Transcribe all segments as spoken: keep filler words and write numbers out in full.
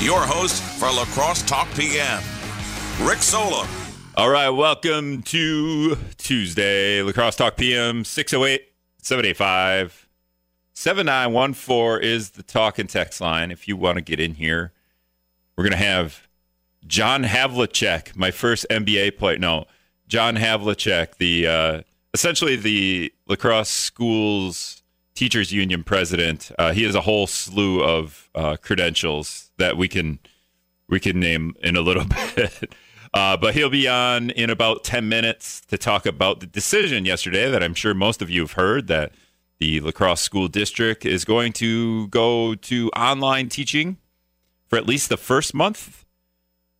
your host for La Crosse Talk P M, Rick Sola. All right, welcome to Tuesday, La Crosse Talk P M. Six oh eight, seven eight five, seven nine one four is the talk and text line if you want to get in here. We're going to have John Havlicek, my first N B A player. No, John Havlicek, the uh, essentially the La Crosse Schools Teachers Union president. Uh, he has a whole slew of uh, credentials that we can we can name in a little bit. Uh, but he'll be on in about ten minutes to talk about the decision yesterday that I'm sure most of you have heard, that the La Crosse School District is going to go to online teaching for at least the first month.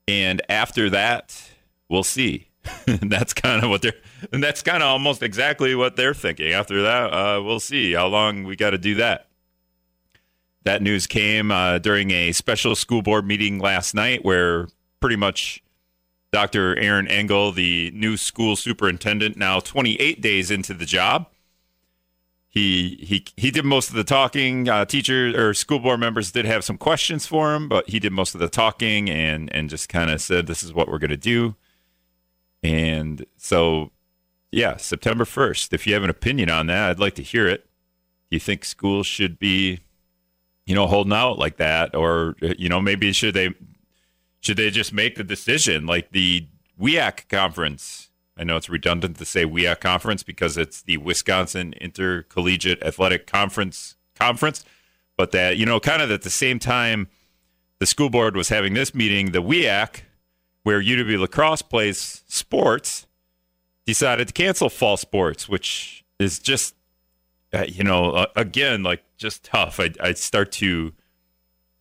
And after that, we'll see. And that's kind of what they're, and that's kind of almost exactly what they're thinking. After that, uh, we'll see how long we got to do that. That news came uh, during a special school board meeting last night where pretty much Doctor Aaron Engel, the new school superintendent, now twenty-eight days into the job, he he he did most of the talking. Uh, teachers or school board members did have some questions for him, but he did most of the talking and and just kind of said, "This is what we're going to do." And so, yeah, September first. If you have an opinion on that, I'd like to hear it. Do you think schools should be, you know, holding out like that, or you know, maybe should they? Should they just make the decision like the W I A C conference? I know it's redundant to say W I A C conference because it's the Wisconsin Intercollegiate Athletic Conference conference, but that, you know, kind of at the same time the school board was having this meeting, the W I A C, where U W-La Crosse plays sports, decided to cancel fall sports, which is just, uh, you know, uh, again, like just tough. I, I start to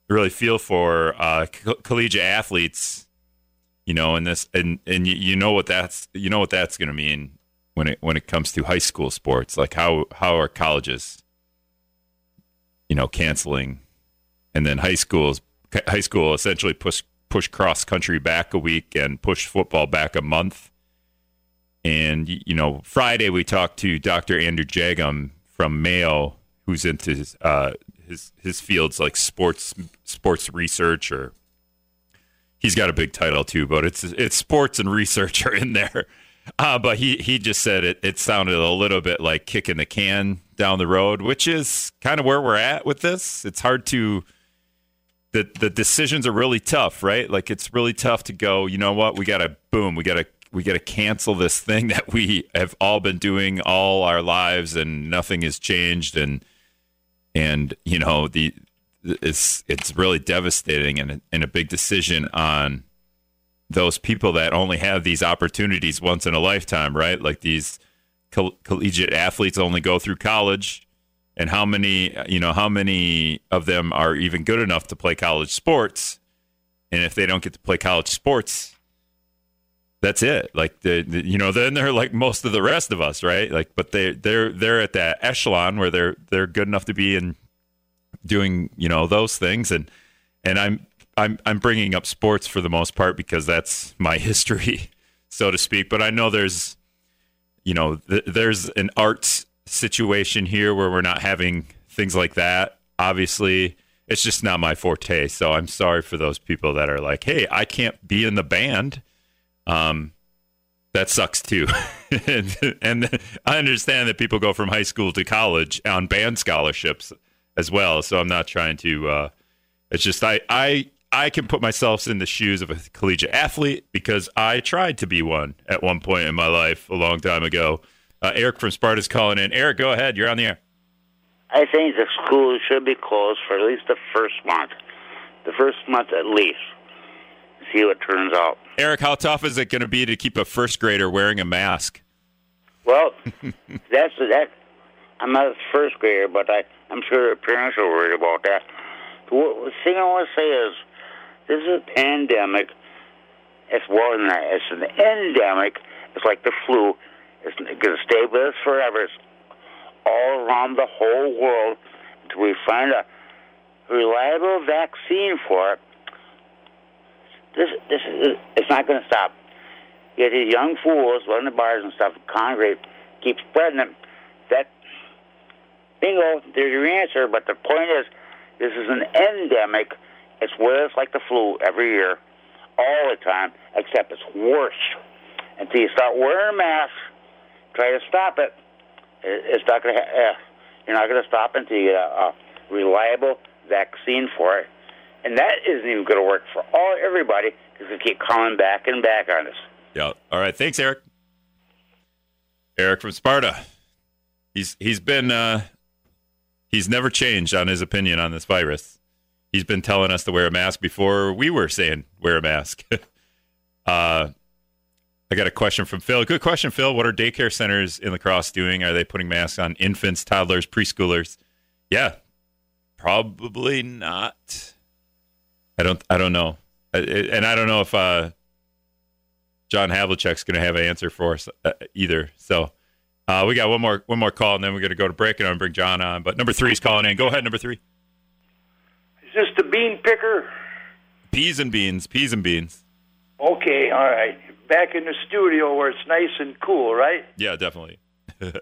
really feel for uh, co- collegiate athletes, you know, and this, and and you, you know what that's, you know what that's going to mean when it when it comes to high school sports. Like how how are colleges, you know, canceling, and then high schools, high school essentially push push cross country back a week and push football back a month. And you know, Friday we talked to Doctor Andrew Jagum from Mayo, who's into his, uh, his his fields like sports sports research, or he's got a big title too, but it's it's sports and research are in there. Uh, but he, he just said it it sounded a little bit like kicking the can down the road, which is kind of where we're at with this. It's hard to the the decisions are really tough, right? Like it's really tough to go, you know what, we gotta boom, we gotta we gotta cancel this thing that we have all been doing all our lives and nothing has changed. And And, you know, the it's it's really devastating and a, and a big decision on those people that only have these opportunities once in a lifetime, right? Like these coll- collegiate athletes only go through college, and how many, you know, how many of them are even good enough to play college sports? And if they don't get to play college sports, that's it. Like, the, the, you know, then they're like most of the rest of us, right? Like, but they they're they're at that echelon where they're they're good enough to be in doing, you know, those things. And and I'm I'm I'm bringing up sports for the most part because that's my history, so to speak. But I know there's, you know, th- there's an arts situation here where we're not having things like that. Obviously, it's just not my forte. So I'm sorry for those people that are like, hey, I can't be in the band. Um, that sucks too. and, and I understand that people go from high school to college on band scholarships as well. So I'm not trying to, uh, it's just, I, I, I can put myself in the shoes of a collegiate athlete because I tried to be one at one point in my life a long time ago. Uh, Eric from Sparta's calling in. Eric, go ahead. You're on the air. I think the school should be closed for at least the first month, the first month at least. See what turns out. Eric, how tough is it going to be to keep a first grader wearing a mask? Well, that's that. I'm not a first grader, but I, I'm sure parents are worried about that. What, the thing I want to say is, this is a pandemic. It's well, it's an endemic. It's like the flu. It's going to stay with us forever. It's all around the whole world until we find a reliable vaccine for it. This, this is, it's not going to stop. Yet these young fools run the bars and stuff, congregate, keep spreading them. That, bingo, there's your answer. But the point is, this is an endemic. It's worse like the flu every year, all the time, except it's worse. Until you start wearing a mask, try to stop it. It's not going to. Ha- you're not going to stop until you get a, a reliable vaccine for it, and that isn't even going to work for all everybody because they keep calling back and back on us. Yeah. All right. Thanks, Eric. Eric from Sparta. He's he's been uh, he's never changed on his opinion on this virus. He's been telling us to wear a mask before we were saying wear a mask. uh, I got a question from Phil. Good question, Phil. What are daycare centers in La Crosse doing? Are they putting masks on infants, toddlers, preschoolers? Yeah, probably not. I don't. I don't know. I, and I don't know if uh, John Havlicek's going to have an answer for us uh, either. So uh, we got one more one more call, and then we're going to go to break, and I'm going to bring John on. But number three is calling in. Go ahead, number three. Is this the bean picker? Peas and beans, peas and beans. Okay, all right. Back in the studio where it's nice and cool, right? Yeah, definitely.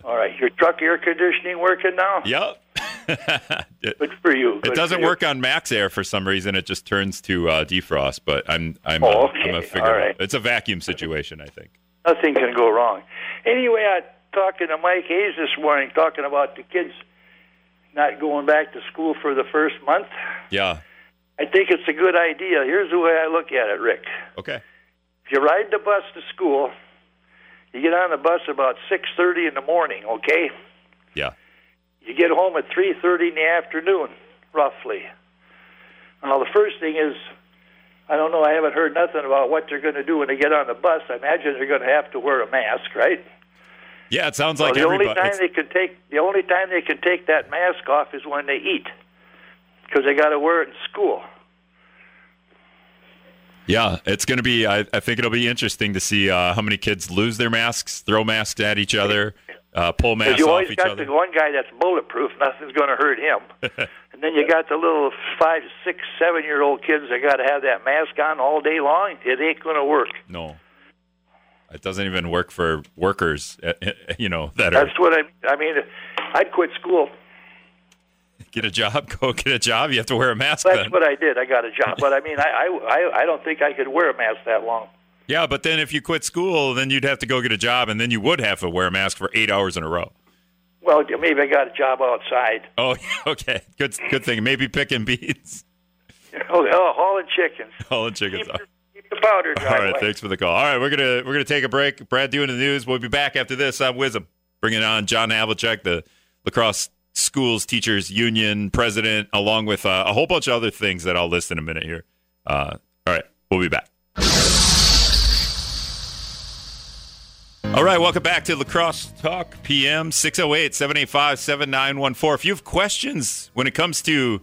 All right. Your truck air conditioning working now? Yep. Good for you. Good it doesn't work you. on Max Air for some reason. It just turns to uh, defrost, but I'm I'm, oh, okay. I'm a figure all right. out. It's a vacuum situation, I think. Nothing can go wrong. Anyway, I talked to Mike Hayes this morning, talking about the kids not going back to school for the first month. Yeah. I think it's a good idea. Here's the way I look at it, Rick. Okay. If you ride the bus to school, you get on the bus about six thirty in the morning, okay? Yeah. You get home at three thirty in the afternoon, roughly. Now, the first thing is, I don't know, I haven't heard nothing about what they're going to do when they get on the bus. I imagine they're going to have to wear a mask, right? Yeah, it sounds like so the everybody. Only time they can take, the only time they can take that mask off is when they eat, because they got to wear it in school. Yeah, it's going to be, I, I think it'll be interesting to see uh, how many kids lose their masks, throw masks at each other, uh, pull masks off each other. You always got the one guy that's bulletproof, nothing's going to hurt him. And then you got the little five, six, seven-year-old kids that got to have that mask on all day long. It ain't going to work. No. It doesn't even work for workers, you know, that are... That's what I mean. I mean, I'd quit school. Get a job, go get a job. You have to wear a mask That's then. What I did. I got a job. But, I mean, I, I, I don't think I could wear a mask that long. Yeah, but then if you quit school, then you'd have to go get a job, and then you would have to wear a mask for eight hours in a row. Well, maybe I got a job outside. Oh, okay. Good good thing. Maybe picking beans. Oh, oh hauling chickens. Hauling chickens. Keep, keep the powder dry. All right, away. Thanks for the call. All right, we're gonna we're gonna take a break. Brad doing the news. We'll be back after this. I'm Wisdom. Bringing on John Havlicek, the La Crosse Schools Teachers Union president, along with uh, a whole bunch of other things that I'll list in a minute here. Uh, all right, we'll be back. All right, welcome back to La Crosse Talk P M, six oh eight, seven eight five, seven nine one four. If you have questions when it comes to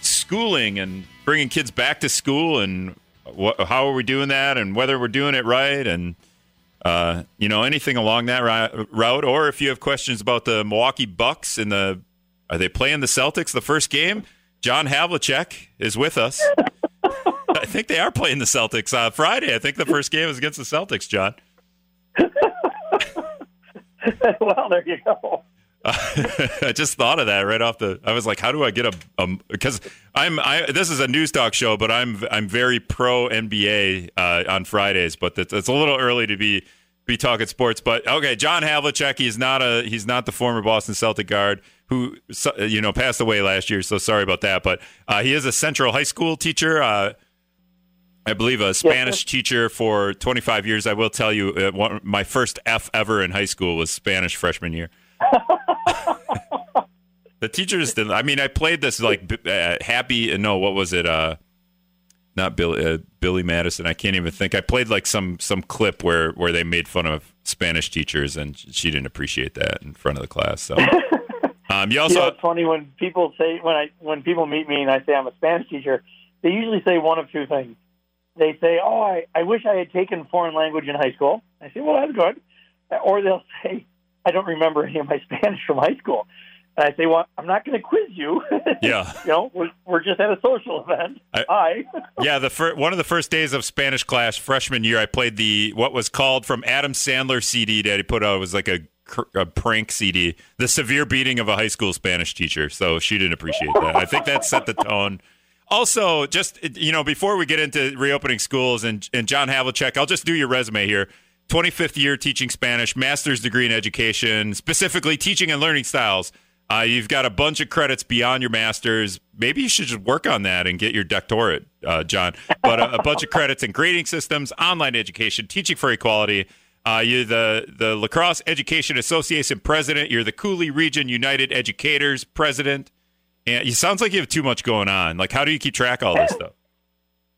schooling and bringing kids back to school and wh- how are we doing that and whether we're doing it right and Uh, you know, anything along that route, or if you have questions about the Milwaukee Bucks and the, are they playing the Celtics the first game? John Havlicek is with us. I think they are playing the Celtics on uh, Friday. I think the first game is against the Celtics, John. Well, there you go. Uh, I just thought of that right off the, I was like, how do I get a, um, because I'm, I, this is a news talk show, but I'm, I'm very pro N B A, uh, on Fridays, but it's, it's a little early to be, be talking sports, but okay. John Havlicek, he's not a, he's not the former Boston Celtic guard who, you know, passed away last year. So sorry about that, but, uh, he is a Central High School teacher, uh, I believe a Spanish yeah. teacher for twenty-five years. I will tell you, uh, one, my first F ever in high school was Spanish freshman year. The teachers didn't. I mean, I played this like uh, happy. No, what was it? Uh, not Bill, uh, Billy Madison. I can't even think. I played like some some clip where, where they made fun of Spanish teachers, and she didn't appreciate that in front of the class. So, um, you also you know, it's funny when people say when I when people meet me and I say I'm a Spanish teacher, they usually say one of two things. They say, "Oh, I, I wish I had taken foreign language in high school." I say, "Well, that's good," or they'll say, I don't remember any of my Spanish from high school. And I say, well, I'm not going to quiz you. Yeah. You know, we're, we're just at a social event. I. I. Yeah, the fir- one of the first days of Spanish class freshman year, I played the what was called from Adam Sandler C D that he put out. It was like a, a prank C D, The Severe Beating of a High School Spanish Teacher. So she didn't appreciate that. I think that set the tone. Also, just, you know, before we get into reopening schools and, and John Havlicek, I'll just do your resume here. twenty-fifth year teaching Spanish, master's degree in education, specifically teaching and learning styles. Uh, you've got a bunch of credits beyond your master's. Maybe you should just work on that and get your doctorate, uh, John. But a, a bunch of credits in grading systems, online education, teaching for equality. Uh, you're the, the La Crosse Education Association president. You're the Cooley Region United Educators president. And it sounds like you have too much going on. Like, how do you keep track of all this stuff?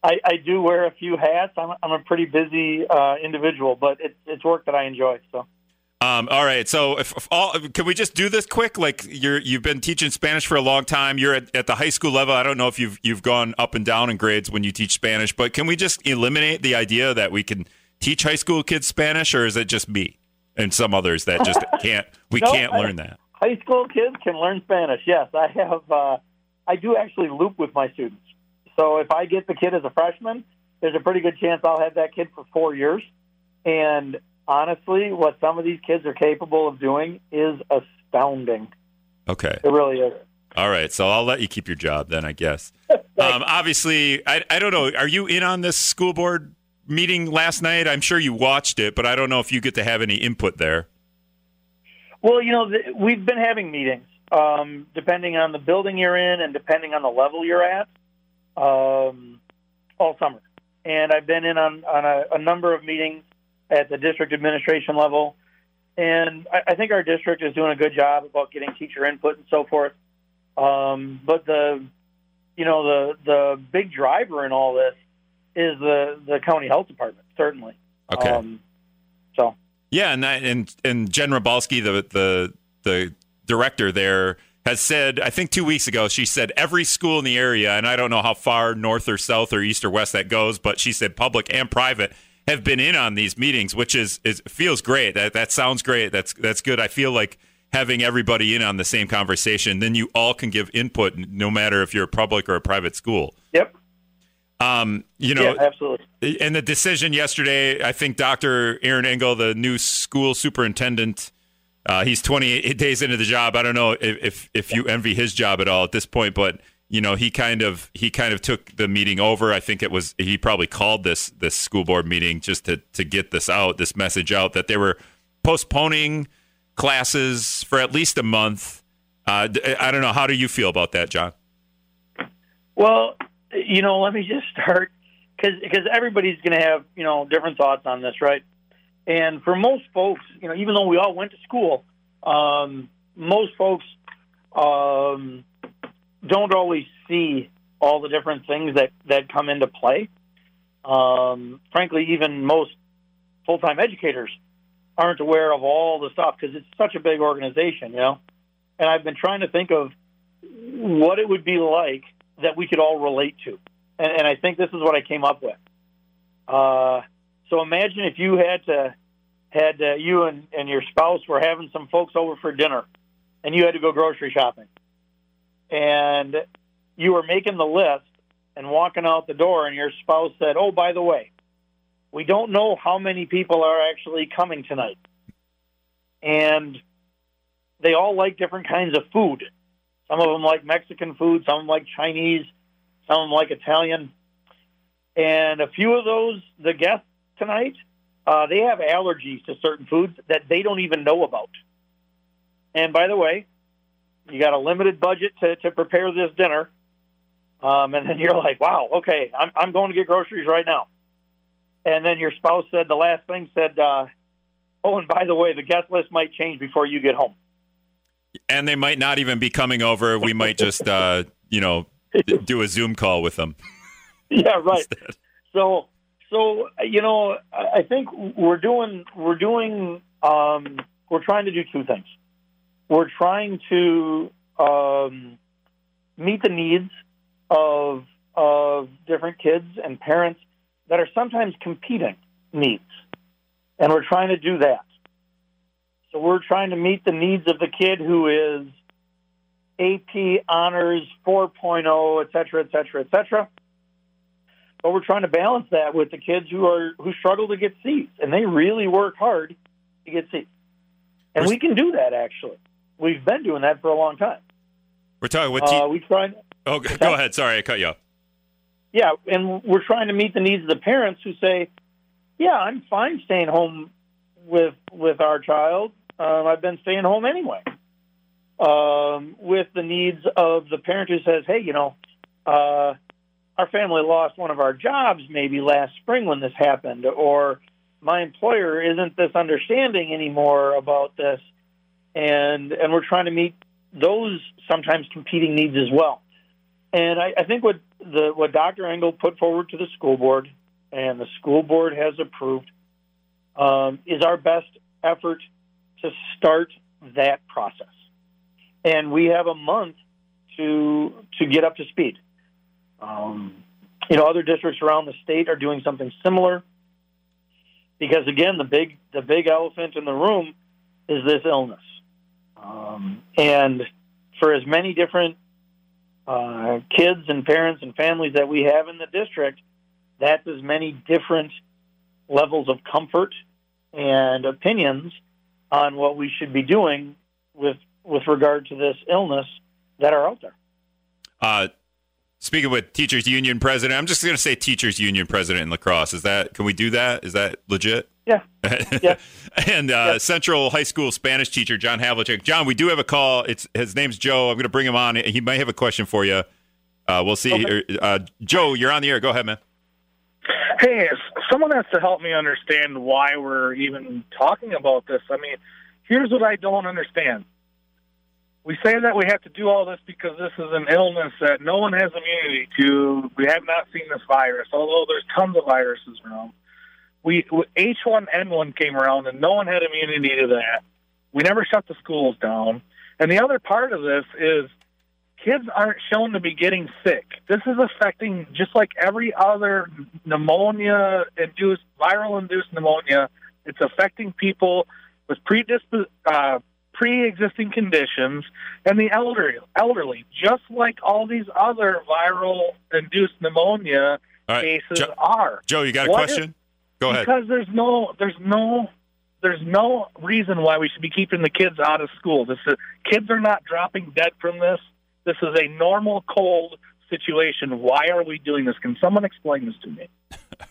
I, I do wear a few hats. I'm, I'm a pretty busy uh, individual, but it's, it's work that I enjoy, so. Um, all right, so if, if all, can we just do this quick? Like you're, you've been teaching Spanish for a long time. You're at, at the high school level. I don't know if you've you've gone up and down in grades when you teach Spanish, but can we just eliminate the idea that we can teach high school kids Spanish, or is it just me and some others that just can't? We no, can't I, learn that. High school kids can learn Spanish. Yes, I have. Uh, I do actually loop with my students. So if I get the kid as a freshman, there's a pretty good chance I'll have that kid for four years, and honestly, what some of these kids are capable of doing is astounding. Okay. It really is. All right. So I'll let you keep your job then, I guess. um, obviously, I, I don't know. Are you in on this school board meeting last night? I'm sure you watched it, but I don't know if you get to have any input there. Well, you know, th- we've been having meetings, um, depending on the building you're in and depending on the level you're at, um, all summer. And I've been in on, on a, a number of meetings at the district administration level. And I, I think our district is doing a good job about getting teacher input and so forth. Um, but the, you know, the the big driver in all this is the, the county health department, certainly. Okay. Um, so. Yeah, and I, and and Jen Rabalski, the the the director there, has said, I think two weeks ago, she said every school in the area, and I don't know how far north or south or east or west that goes, but she said public and private have been in on these meetings, which is, is feels great. That that sounds great. That's that's good. I feel like having everybody in on the same conversation, then you all can give input, no matter if you're a public or a private school. Yep. Um, you know, yeah, absolutely. And the decision yesterday, I think Doctor Aaron Engel, the new school superintendent, uh, he's twenty-eight days into the job. I don't know if if, if you envy his job at all at this point, but you know, he kind of he kind of took the meeting over. I think it was he probably called this this school board meeting just to, to get this out, this message out that they were postponing classes for at least a month. Uh, I don't know. How do you feel about that, John? Well, you know, let me just start because because everybody's going to have, you know, different thoughts on this, right? And for most folks, you know, even though we all went to school, um, most folks. Um, don't always see all the different things that, that come into play. Um, frankly, even most full-time educators aren't aware of all the stuff because it's such a big organization, you know. And I've been trying to think of what it would be like that we could all relate to. And, and I think this is what I came up with. Uh, so imagine if you had to, had uh, you and, and your spouse were having some folks over for dinner and you had to go grocery shopping. And you were making the list and walking out the door, and your spouse said, "Oh, by the way, we don't know how many people are actually coming tonight." And they all like different kinds of food. Some of them like Mexican food, some of them like Chinese, some of them like Italian. And a few of those, the guests tonight, uh, they have allergies to certain foods that they don't even know about. And by the way, you got a limited budget to, to prepare this dinner, um, and then you're like, "Wow, okay, I'm, I'm going to get groceries right now." And then your spouse said the last thing, said, uh, "Oh, and by the way, the guest list might change before you get home." And they might not even be coming over. We might just, uh, you know, do a Zoom call with them. Yeah, right. Instead. So, so you know, I think we're doing, we're doing, um, we're trying to do two things. We're trying to um, meet the needs of of different kids and parents that are sometimes competing needs, and we're trying to do that. So we're trying to meet the needs of the kid who is A P honors four point oh, et cetera, et cetera, et cetera. But we're trying to balance that with the kids who are who struggle to get C's, and they really work hard to get C's, and we're we can do that actually. We've been doing that for a long time. We're talking what? Te- uh, we tried. Oh, go ahead. Sorry, I cut you off. Yeah, and we're trying to meet the needs of the parents who say, yeah, I'm fine staying home with with our child. Um, I've been staying home anyway. Um, with the needs of the parent who says, hey, you know, uh, our family lost one of our jobs maybe last spring when this happened, or my employer isn't this understanding anymore about this. And and we're trying to meet those sometimes competing needs as well. And I, I think what the what Doctor Engel put forward to the school board, and the school board has approved, um, is our best effort to start that process. And we have a month to to get up to speed. Um, you know, other districts around the state are doing something similar, because again, the big the big elephant in the room is this illness. Um, and for as many different Uh, kids and parents and families that we have in the district, that's as many different levels of comfort and opinions on what we should be doing with with regard to this illness that are out there. Uh, speaking with Teachers Union President, I'm just going to say Teachers Union President in La Crosse. Is that, can we do that? Is that legit? Yeah. yeah. And uh, yeah. Central High School Spanish teacher John Havlicek. John, we do have a call. It's his name's Joe. I'm going to bring him on. He might have a question for you. Uh, we'll see. Okay. Uh, Joe, you're on the air. Go ahead, man. Hey, someone has to help me understand why we're even talking about this. I mean, here's what I don't understand. We say that we have to do all this because this is an illness that no one has immunity to. We have not seen this virus, although there's tons of viruses around. We H one N one came around, and no one had immunity to that. We never shut the schools down. And the other part of this is kids aren't shown to be getting sick. This is affecting, just like every other pneumonia-induced, viral-induced pneumonia, it's affecting people with predisp- uh, pre-existing conditions and the elderly, elderly, just like all these other viral-induced pneumonia right. cases Joe, are. Joe, you got a what question? Is, Go ahead. Because there's no, there's no, there's no reason why we should be keeping the kids out of school. This is, kids are not dropping dead from this. This is a normal cold situation. Why are we doing this? Can someone explain this to me?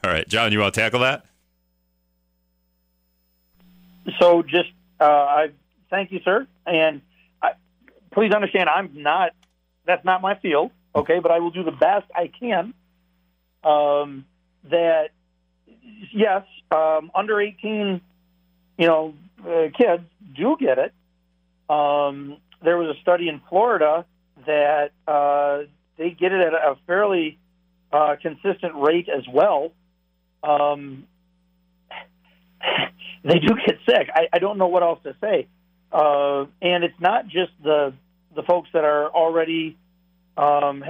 All right, John, you want to tackle that? So, just uh, I thank you, sir, and I, please understand, I'm not. That's not my field, okay? But I will do the best I can. Um, that. Yes, um, under eighteen, you know, uh, kids do get it. Um, there was a study in Florida that uh, they get it at a fairly uh, consistent rate as well. Um, they do get sick. I, I don't know what else to say. Uh, and it's not just the the folks that are already um,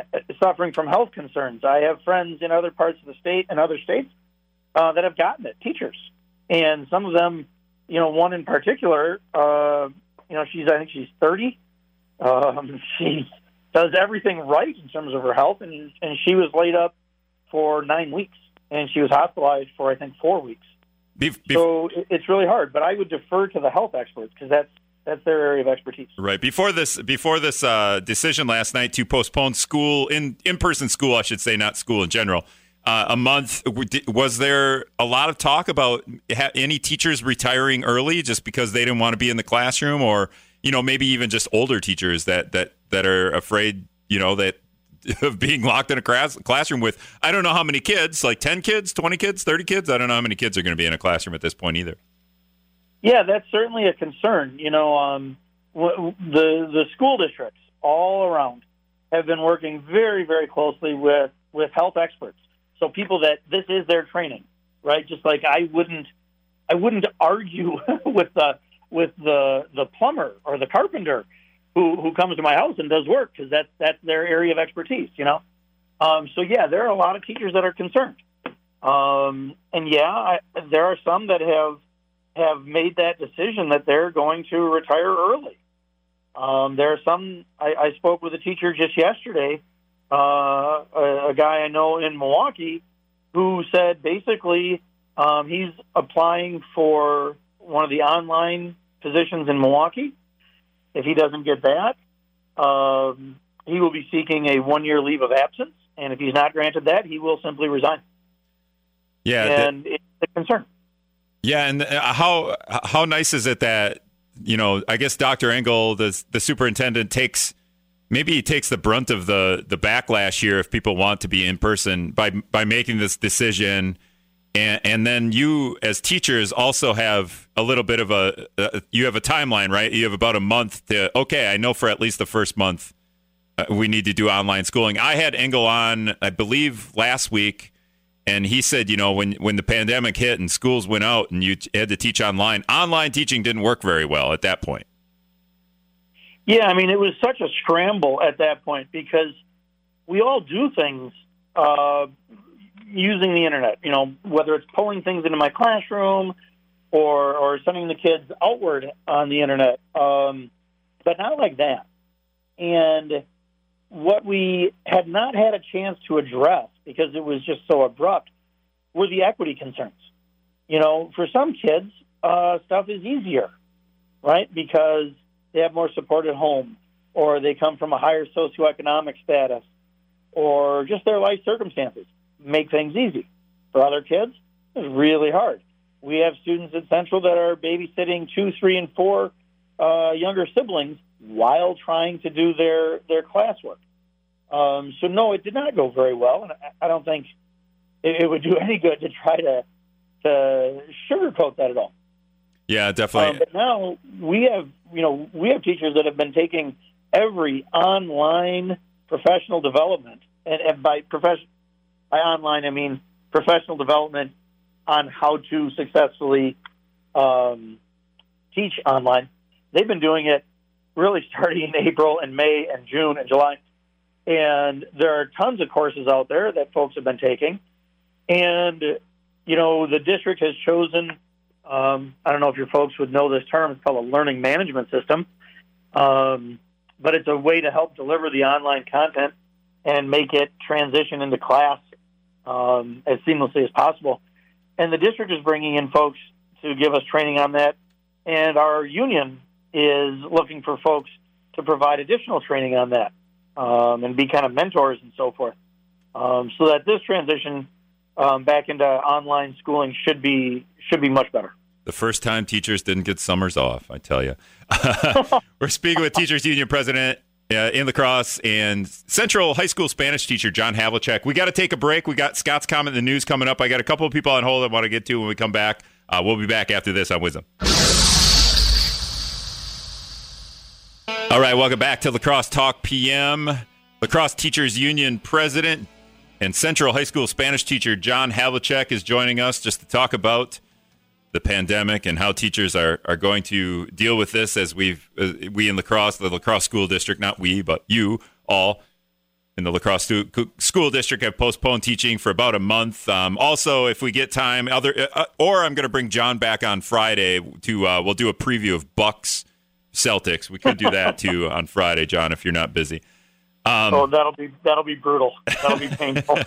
suffering from health concerns. I have friends in other parts of the state and other states Uh, that have gotten it, teachers. And some of them, you know, one in particular, uh, you know, she's, I think she's thirty. Um, she does everything right in terms of her health, and, and she was laid up for nine weeks, and she was hospitalized for, I think, four weeks. Be- be- so it, it's really hard, but I would defer to the health experts because that's, that's their area of expertise. Right. Before this before this uh, decision last night to postpone school, in, in-person school, I should say, not school in general, Uh, a month, was there a lot of talk about ha- any teachers retiring early just because they didn't want to be in the classroom, or, you know, maybe even just older teachers that that, that are afraid, you know, that of being locked in a class- classroom with, I don't know how many kids, like ten kids, twenty kids, thirty kids. I don't know how many kids are going to be in a classroom at this point either. Yeah, that's certainly a concern. You know, um, w- the, the school districts all around have been working very, very closely with, with health experts. So people that this is their training, right? Just like I wouldn't, I wouldn't argue with the with the the plumber or the carpenter who, who comes to my house and does work because that's that's their area of expertise, you know. Um, so yeah, there are a lot of teachers that are concerned, um, and yeah, I, there are some that have have made that decision that they're going to retire early. Um, there are some. I, I spoke with a teacher just yesterday. Uh, a, a guy I know in Milwaukee who said basically um, he's applying for one of the online positions in Milwaukee. If he doesn't get that, um, he will be seeking a one-year leave of absence And if he's not granted that, he will simply resign. Yeah, and that, it's a concern. Yeah, and how how nice is it that, you know, I guess Doctor Engel, the the superintendent, takes maybe he takes the brunt of the the backlash here if people want to be in person by by making this decision. And, and then you, as teachers, also have a little bit of a, uh, you have a timeline, right? You have about a month to, okay, I know for at least the first month uh, we need to do online schooling. I had Engel on, I believe, last week, and he said, you know, when, when the pandemic hit and schools went out and you t- had to teach online, online teaching didn't work very well at that point. Yeah, I mean, it was such a scramble at that point because we all do things uh using the internet, you know, whether it's pulling things into my classroom or, or sending the kids outward on the internet, um, but not like that. And what we had not had a chance to address because it was just so abrupt were the equity concerns. You know, for some kids, uh, stuff is easier, right? Because they have more support at home or they come from a higher socioeconomic status or just their life circumstances make things easy. For other kids, it's really hard. We have students at Central that are babysitting two, three, and four uh, younger siblings while trying to do their, their classwork. Um, so, no, it did not go very well, and I don't think it, it would do any good to try to, to sugarcoat that at all. Yeah, definitely. Um, but now we have, you know, we have teachers that have been taking every online professional development, and, and by professional, by online, I mean professional development on how to successfully um, teach online. They've been doing it really starting in April and May and June and July. And there are tons of courses out there that folks have been taking. And, you know, the district has chosen, um, I don't know if your folks would know this term, it's called a learning management system. Um, but it's a way to help deliver the online content and make it transition into class Um, as seamlessly as possible. And the district is bringing in folks to give us training on that. And our union is looking for folks to provide additional training on that um, and be kind of mentors and so forth. Um, so that this transition um, back into online schooling should be should be much better. The first time teachers didn't get summers off, I tell you. We're speaking with Teachers Union President Uh, in La Crosse and Central High School Spanish teacher John Havlicek. We got to take a break. We got Scott's comment in the news coming up. I got a couple of people on hold I want to get to when we come back. Uh, we'll be back after this on Wisdom. All right, welcome back to La Crosse Talk P M. La Crosse Teachers Union President and Central High School Spanish teacher John Havlicek is joining us just to talk about the pandemic and how teachers are, are going to deal with this as we've, uh, we in La Crosse, the La Crosse School District, not we, but you all in the La Crosse School District have postponed teaching for about a month. Um, also, if we get time, other uh, or I'm going to bring John back on Friday to, uh, we'll do a preview of Bucks Celtics. We could do that too on Friday, John, if you're not busy. Um, oh, that'll be that'll be brutal. That'll be painful.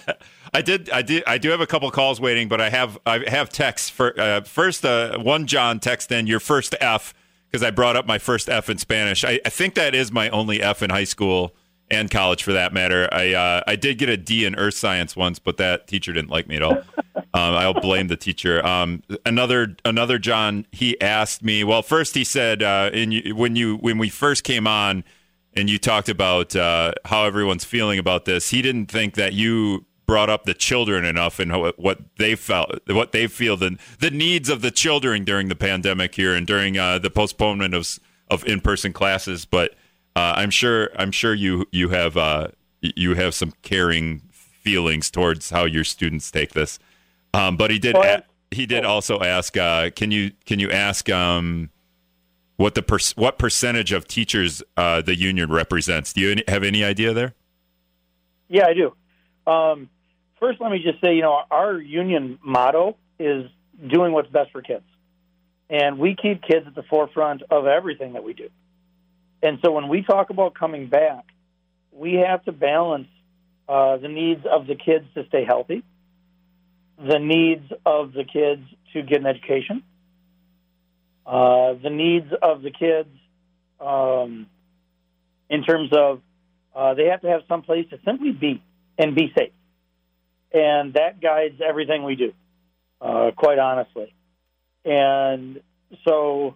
I did, I did, I do have a couple calls waiting, but I have I have texts for uh, first. Uh, one John text in your first F because I brought up my first F in Spanish. I, I think that is my only F in high school and college for that matter. I uh, I did get a D in earth science once, but that teacher didn't like me at all. um, I'll blame the teacher. Um, another another John. He asked me. Well, first he said, uh, in when you when we first came on. And you talked about uh, how everyone's feeling about this. He didn't think that you brought up the children enough and how, what they felt, what they feel, the, the needs of the children during the pandemic here and during uh, the postponement of of in-person classes. But uh, I'm sure I'm sure you you have uh, you have some caring feelings towards how your students take this. Um, but he did a- he did also ask, uh, can you can you ask? Um, What the per- what percentage of teachers uh, the union represents? Do you any, have any idea there? Yeah, I do. Um, first, let me just say, you know, our union motto is doing what's best for kids. And we keep kids at the forefront of everything that we do. And so when we talk about coming back, we have to balance uh, the needs of the kids to stay healthy, the needs of the kids to get an education, Uh, the needs of the kids um, in terms of uh, they have to have some place to simply be. and be safe. And that guides everything we do, uh, quite honestly. And so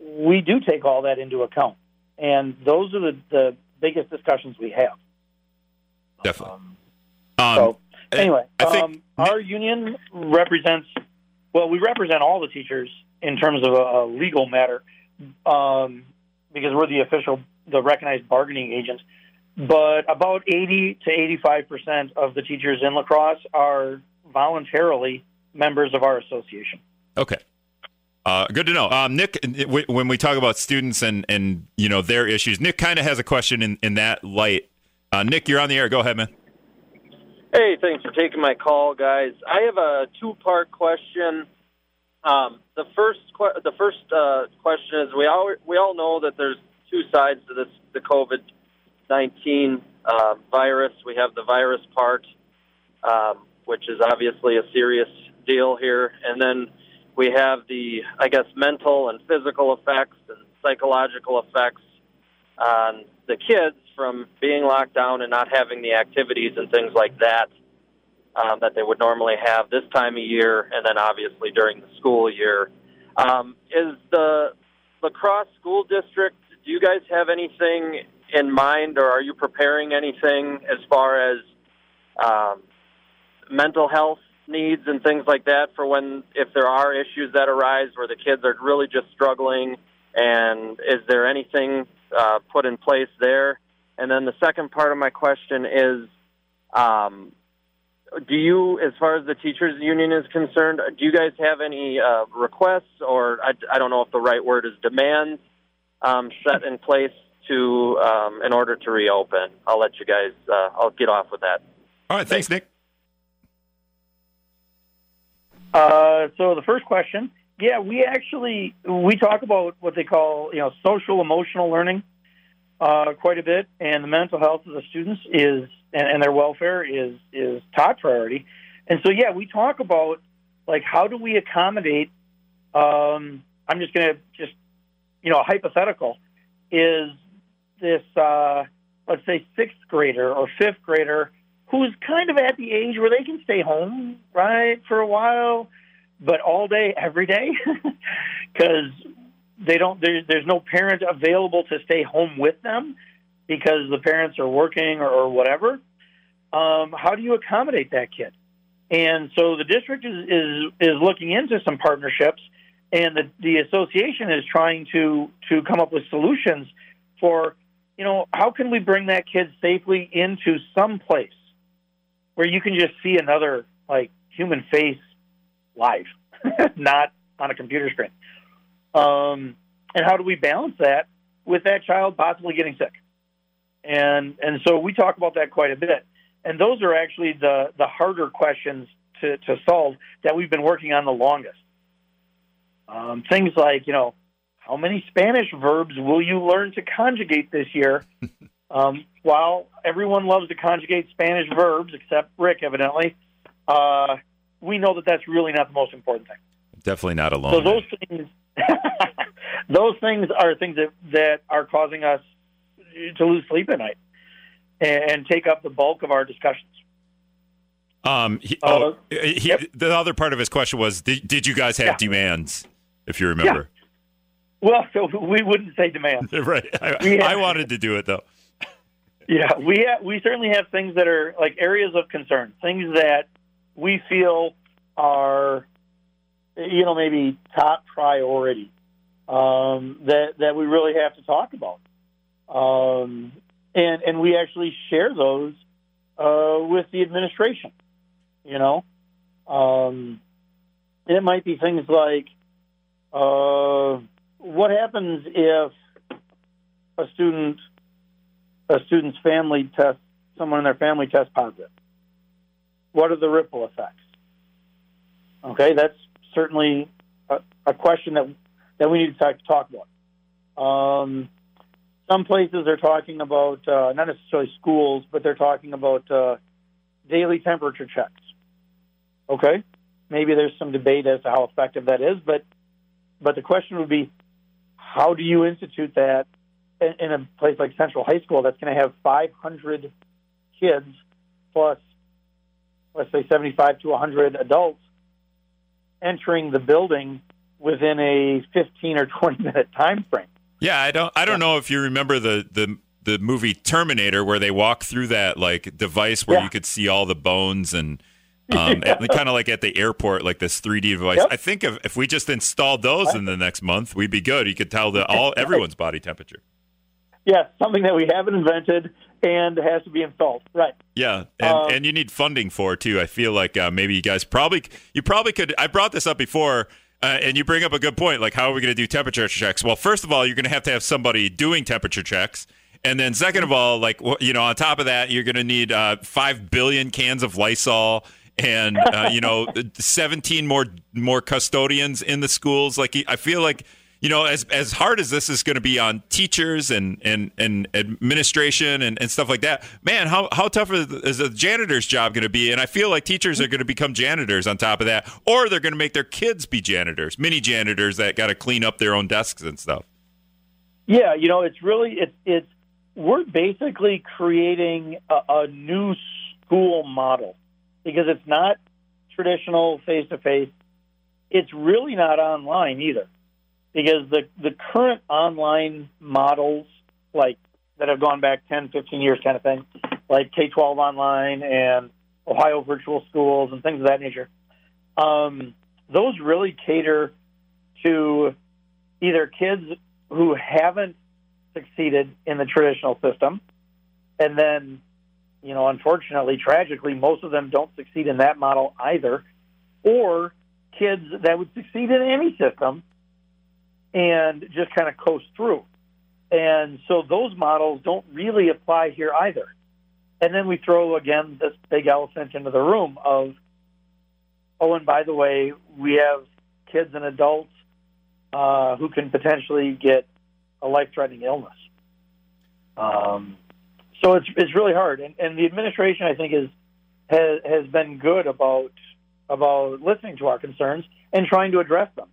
we do take all that into account. And those are the, the biggest discussions we have. Definitely. Um, um, so anyway, I think, um, our union represents, well, we represent all the teachers in terms of a, a legal matter, um, because we're the official, the recognized bargaining agents. But about eighty to eighty-five percent of the teachers in La Crosse are voluntarily members of our association. Okay. Uh, good to know. Um, Nick, when we talk about students and, and you know, their issues, Nick kind of has a question in, in that light. Uh, Nick, you're on the air. Go ahead, man. Hey, thanks for taking my call, guys. I have a two-part question. Um, the first, que- the first uh, question is we all we all know that there's two sides to this, the covid nineteen uh, virus. We have the virus part, um, which is obviously a serious deal here, and then we have the, I guess, mental and physical effects and psychological effects on the kids from being locked down and not having the activities and things like that um, that they would normally have this time of year, and then obviously during the school year. Um, is the La Crosse School District, do you guys have anything in mind, or are you preparing anything as far as um, mental health needs and things like that for when, if there are issues that arise where the kids are really just struggling, and is there anything uh, put in place there? And then the second part of my question is, um, do you, as far as the teachers union is concerned, do you guys have any uh, requests, or I, I don't know if the right word is demands, um, set in place to um, in order to reopen? I'll let you guys, uh, I'll get off with that. All right. Thanks, Nick. Uh, so the first question, yeah, we actually, we talk about what they call, you know, social emotional learning uh, quite a bit, and the mental health of the students is, and, and their welfare is, is top priority. And so, yeah, we talk about, like, how do we accommodate, um, I'm just going to just, you know, hypothetical is this, uh, let's say, sixth grader or fifth grader who's kind of at the age where they can stay home, right, for a while, but all day, every day, because they don't. There's, there's no parent available to stay home with them because the parents are working or, or whatever. Um, how do you accommodate that kid? And so the district is is, is looking into some partnerships, and the, the association is trying to to come up with solutions for, you know, how can we bring that kid safely into some place where you can just see another, like, human face live, not on a computer screen. Um, and how do we balance that with that child possibly getting sick? And and so we talk about that quite a bit. And those are actually the, the harder questions to, to solve that we've been working on the longest. Um, things like, you know, how many Spanish verbs will you learn to conjugate this year? Um, while everyone loves to conjugate Spanish verbs, except Rick, evidently, uh, we know that that's really not the most important thing. Definitely not alone. So those things, those things are things that, that are causing us to lose sleep at night and take up the bulk of our discussions. Um, he, uh, oh, he, yep. The other part of his question was, did, did you guys have yeah. demands, if you remember? Yeah. Well, so we wouldn't say demands. Right. I, yeah. I wanted to do it, though. Yeah, we have, we certainly have things that are like areas of concern, things that we feel are, you know, maybe top priority um, that that we really have to talk about, um, and and we actually share those uh, with the administration. You know, um, it might be things like uh, what happens if a student. a student's family test, someone in their family test positive. What are the ripple effects? Okay, that's certainly a, a question that that we need to talk, talk about. Um, some places are talking about, uh, not necessarily schools, but they're talking about uh, daily temperature checks. Okay, maybe there's some debate as to how effective that is, but but the question would be, how do you institute that in a place like Central High School that's going to have five hundred kids plus, let's say, seventy-five to one hundred adults entering the building within a fifteen or twenty minute time frame. Yeah, I don't I don't know if you remember the, the, the movie Terminator, where they walk through that like device where yeah. you could see all the bones and um, yeah. kind of like at the airport, like this three D device. Yep. I think if, if we just installed those right. in the next month, we'd be good. You could tell the all everyone's body temperature. Yeah, something that we haven't invented and has to be installed. Right. Yeah, and, um, and you need funding for it, too. I feel like uh, maybe you guys probably you probably could. I brought this up before. Uh, and you bring up a good point, like how are we going to do temperature checks? Well, first of all, you're going to have to have somebody doing temperature checks. And then second of all, like, you know, on top of that, you're going to need uh, five billion cans of Lysol and, uh, you know, seventeen more more custodians in the schools. Like, I feel like, you know, as as hard as this is going to be on teachers and and, and administration and, and stuff like that, man, how, how tough is the janitor's job going to be? And I feel like teachers are going to become janitors on top of that, or they're going to make their kids be janitors, mini janitors that got to clean up their own desks and stuff. Yeah, you know, it's really, it's, it's we're basically creating a, a new school model, because it's not traditional face-to-face. It's really not online either, because the, the current online models, like that have gone back ten, fifteen years kind of thing, like K twelve online and Ohio virtual schools and things of that nature, um, those really cater to either kids who haven't succeeded in the traditional system, and then, you know, unfortunately, tragically, most of them don't succeed in that model either, or kids that would succeed in any system and just kind of coast through. And so those models don't really apply here either. And then we throw, again, this big elephant into the room of, oh, and by the way, we have kids and adults uh, who can potentially get a life-threatening illness. Um, so it's it's really hard. And, and the administration, I think, is has, has been good about about listening to our concerns and trying to address them.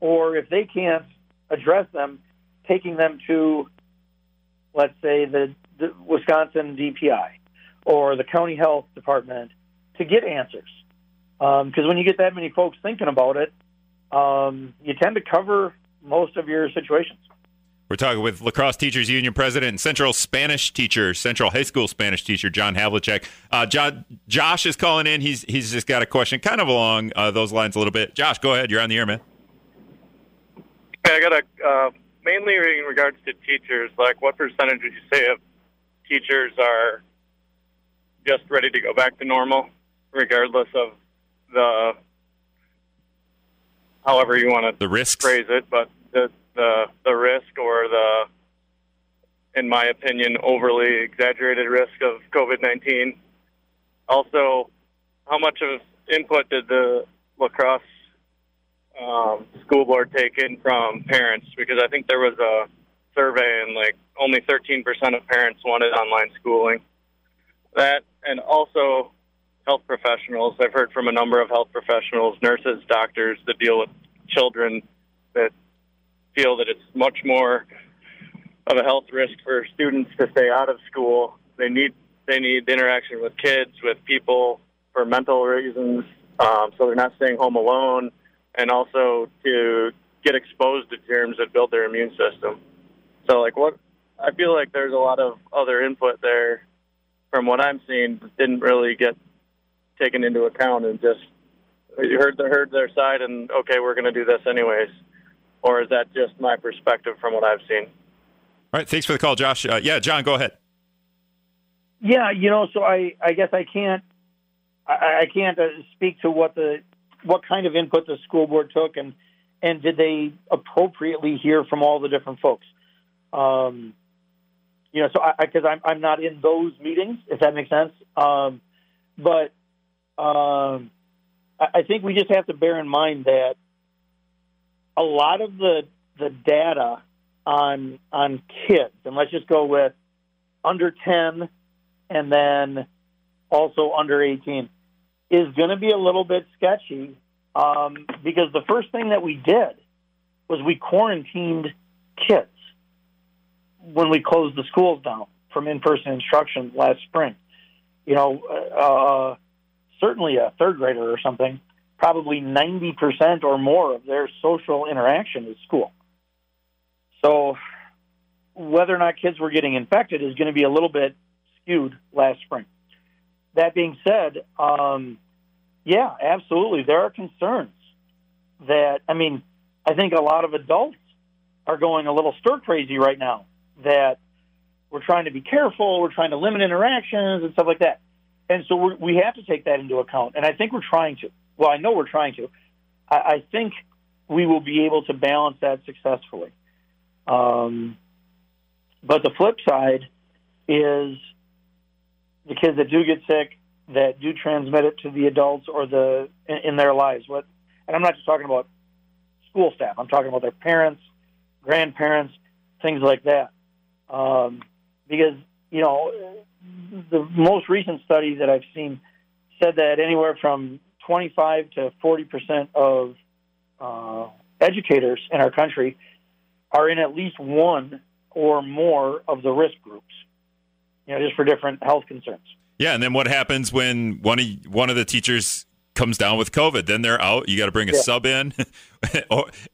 Or if they can't address them, taking them to, let's say, the, the Wisconsin D P I or the county health department to get answers. Because um, when you get that many folks thinking about it, um, you tend to cover most of your situations. We're talking with La Crosse Teachers Union President and Central Spanish teacher, Central High School Spanish teacher, John Havlicek. Uh, John, Josh is calling in. He's, he's just got a question kind of along uh, those lines a little bit. Josh, go ahead. You're on the air, man. I got a uh, mainly in regards to teachers. Like, what percentage would you say of teachers are just ready to go back to normal, regardless of the however you want to the risks. phrase it, but the, the the risk or the, in my opinion, overly exaggerated risk of COVID nineteen. Also, how much of input did the La Crosse Um, school board taken from parents? Because I think there was a survey and like only thirteen percent of parents wanted online schooling. That, and also health professionals. I've heard from a number of health professionals, nurses, doctors that deal with children, that feel that it's much more of a health risk for students to stay out of school. They need, they need interaction with kids, with people, for mental reasons. Um, so they're not staying home alone, and also to get exposed to germs that build their immune system. So, like, what I feel like there's a lot of other input there from what I'm seeing that didn't really get taken into account, and just you heard the, heard their side and, okay, we're going to do this anyways. Or is that just my perspective from what I've seen? All right, thanks for the call, Josh. Uh, yeah, John, go ahead. Yeah, you know, so I, I guess I can't I, I can't speak to what the – what kind of input the school board took, and, and did they appropriately hear from all the different folks? Um, you know, so I, I cause I'm, I'm not in those meetings, if that makes sense. Um, but, um, I, I think we just have to bear in mind that a lot of the, the data on, on kids, and let's just go with under ten and then also under eighteen, is going to be a little bit sketchy um, because the first thing that we did was we quarantined kids when we closed the schools down from in-person instruction last spring. you know, uh, certainly a third grader or something, probably ninety percent or more of their social interaction is school. So whether or not kids were getting infected is going to be a little bit skewed last spring. That being said, um, yeah, absolutely. There are concerns that, I mean, I think a lot of adults are going a little stir crazy right now that we're trying to be careful, we're trying to limit interactions and stuff like that. And so we're, we have to take that into account. And I think we're trying to. Well, I know we're trying to. I, I think we will be able to balance that successfully. Um, but the flip side is the kids that do get sick, that do transmit it to the adults or the in, in their lives. What? And I'm not just talking about school staff. I'm talking about their parents, grandparents, things like that. Um, because, you know, the most recent study that I've seen said that anywhere from twenty-five to forty percent of uh, educators in our country are in at least one or more of the risk groups, you know, just for different health concerns. Yeah, and then what happens when one of, one of the teachers comes down with COVID? Then they're out. You got to bring a yeah. sub in.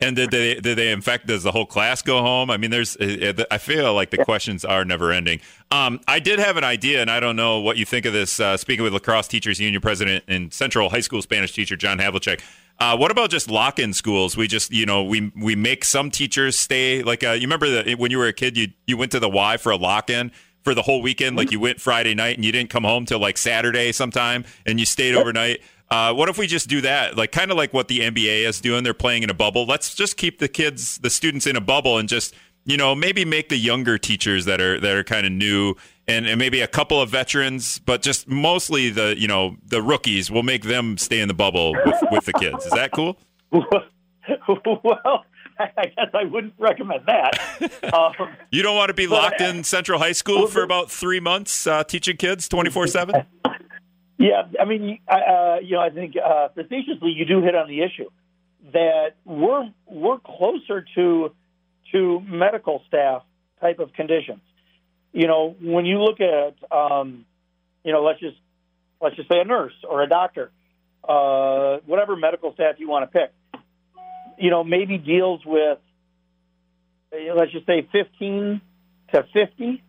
And did they did they infect? Does the whole class go home? I mean, there's. I feel like the yeah. questions are never ending. Um, I did have an idea, and I don't know what you think of this. Uh, speaking with La Crosse Teachers Union President and Central High School Spanish teacher John Havlicek. Uh, what about just lock-in schools? We just, you know, we we make some teachers stay. Like, uh, you remember the, when you were a kid, you you went to the Y for a lock-in for the whole weekend. Like, you went Friday night and you didn't come home till like Saturday sometime, and you stayed yep. overnight. Uh, what if we just do that? Like, kind of like what the N B A is doing. They're playing in a bubble. Let's just keep the kids, the students in a bubble and just, you know, maybe make the younger teachers that are, that are kind of new and, and maybe a couple of veterans, but just mostly the, you know, the rookies, we'll make them stay in the bubble with, with the kids. Is that cool? Well, I guess I wouldn't recommend that. Um, you don't want to be locked in Central High School for about three months uh, teaching kids twenty-four seven? Yeah, I mean, uh, you know, I think uh, facetiously you do hit on the issue that we're we're closer to to medical staff type of conditions. You know, when you look at, um, you know, let's just let's just say a nurse or a doctor, uh, whatever medical staff you want to pick. You know, maybe deals with, let's just say fifteen to fifty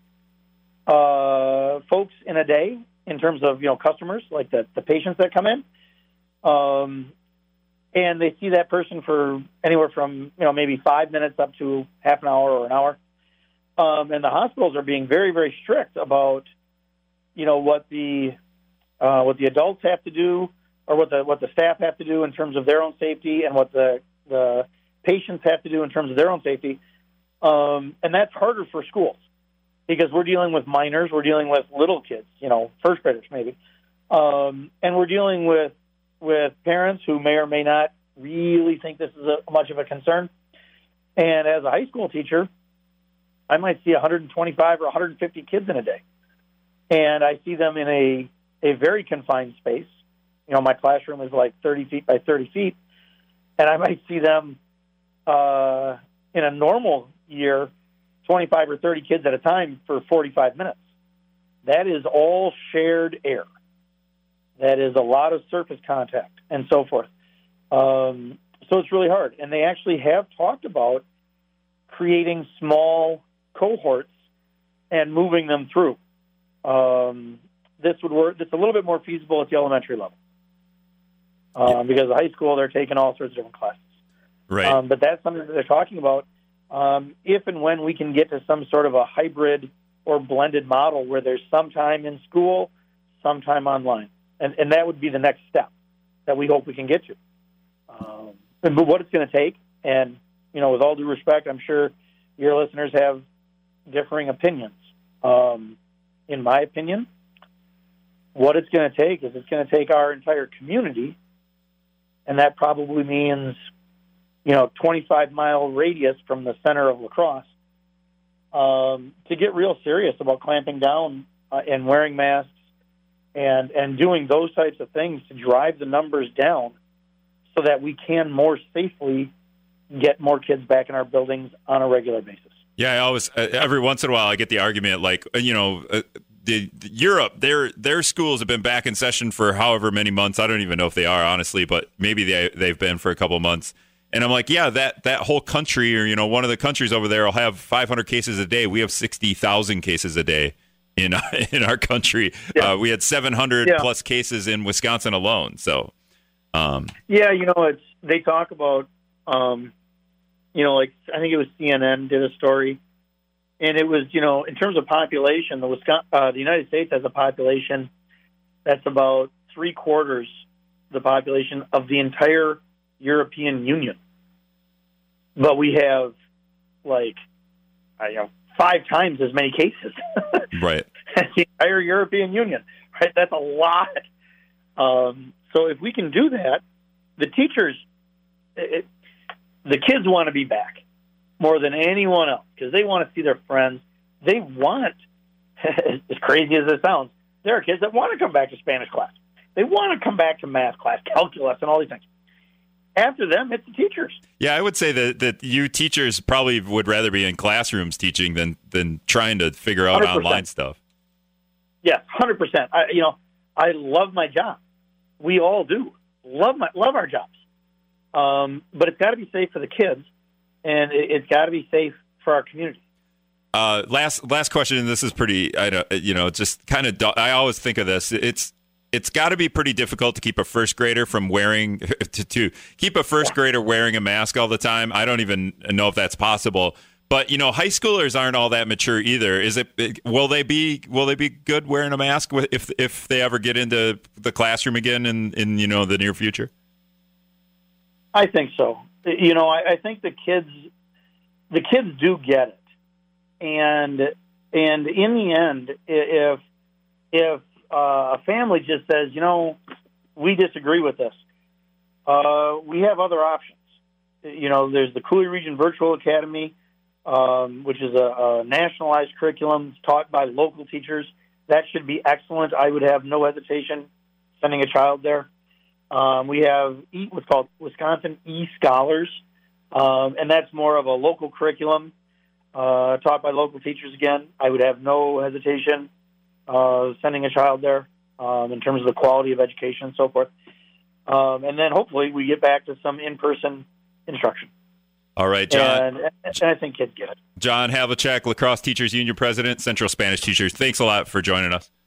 uh, folks in a day. In terms of, you know, customers, like the, the patients that come in, um, and they see that person for anywhere from, you know, maybe five minutes up to half an hour or an hour. Um, and the hospitals are being very, very strict about, you know, what the uh, what the adults have to do or what the what the staff have to do in terms of their own safety and what the, the patients have to do in terms of their own safety. Um, and that's harder for schools. Because we're dealing with minors, we're dealing with little kids, you know, first graders maybe, um, and we're dealing with with parents who may or may not really think this is a, much of a concern. And as a high school teacher, I might see one hundred twenty-five or one hundred fifty kids in a day, and I see them in a a very confined space. You know, my classroom is like thirty feet by thirty feet, and I might see them uh, in a normal year. twenty-five or thirty kids at a time for forty-five minutes. That is all shared air. That is a lot of surface contact and so forth. Um, so it's really hard. And they actually have talked about creating small cohorts and moving them through. Um, this would work. It's a little bit more feasible at the elementary level um, because at high school they're taking all sorts of different classes. Right. Um, but that's something that they're talking about. Um, if and when we can get to some sort of a hybrid or blended model where there's some time in school, some time online. And, and that would be the next step that we hope we can get to. Um, but what it's going to take, and, you know, with all due respect, I'm sure your listeners have differing opinions. Um, in my opinion, what it's going to take is it's going to take our entire community, and that probably means you know, twenty-five mile radius from the center of La Crosse, um, to get real serious about clamping down uh, and wearing masks and, and doing those types of things to drive the numbers down so that we can more safely get more kids back in our buildings on a regular basis. Yeah, I always, uh, every once in a while I get the argument like, you know, uh, the, the Europe, their their schools have been back in session for however many months. I don't even know if they are, honestly, but maybe they they've been for a couple of months. And I'm like, yeah, that that whole country, or you know, one of the countries over there will have five hundred cases a day. We have sixty thousand cases a day in in our country. Yeah. Uh, we had seven hundred yeah. plus cases in Wisconsin alone. So, um, yeah, you know, it's they talk about, um, you know, like I think it was C N N did a story, and it was, you know, in terms of population, the Wisconsin, uh, the United States has a population that's about three quarters the population of the entire European Union, but we have like I know five times as many cases, right? As the entire European Union, right? That's a lot. Um, so if we can do that, the teachers, it, the kids want to be back more than anyone else because they want to see their friends. They want, as crazy as it sounds, there are kids that want to come back to Spanish class. They want to come back to math class, calculus, and all these things. After them, it's the teachers. Yeah, I would say that, that you teachers probably would rather be in classrooms teaching than than trying to figure out one hundred percent online stuff. Yes, one hundred percent. I, you know, I love my job. We all do. Love my love our jobs. Um, but it's got to be safe for the kids, and it, it's got to be safe for our community. Uh, last last question, and this is pretty, I don't, you know, just kind of, I always think of this. It's It's got to be pretty difficult to keep a first grader from wearing to, to keep a first grader wearing a mask all the time. I don't even know if that's possible. But you know, high schoolers aren't all that mature either. Is it? Will they be? Will they be good wearing a mask if if they ever get into the classroom again in, in you know the near future? I think so. You know, I, I think the kids the kids do get it, and and in the end, if if Uh, a family just says, you know, we disagree with this. Uh, we have other options. You know, there's the Cooley Region Virtual Academy, um, which is a, a nationalized curriculum taught by local teachers. That should be excellent. I would have no hesitation sending a child there. Um, we have e, what's called Wisconsin E-Scholars, um, and that's more of a local curriculum uh, taught by local teachers again. I would have no hesitation Uh, sending a child there um, in terms of the quality of education and so forth. Um, and then hopefully we get back to some in-person instruction. All right, John. And, and I think kids get it. John Havlicek, La Crosse Teachers Union President, Central Spanish Teachers. Thanks a lot for joining us.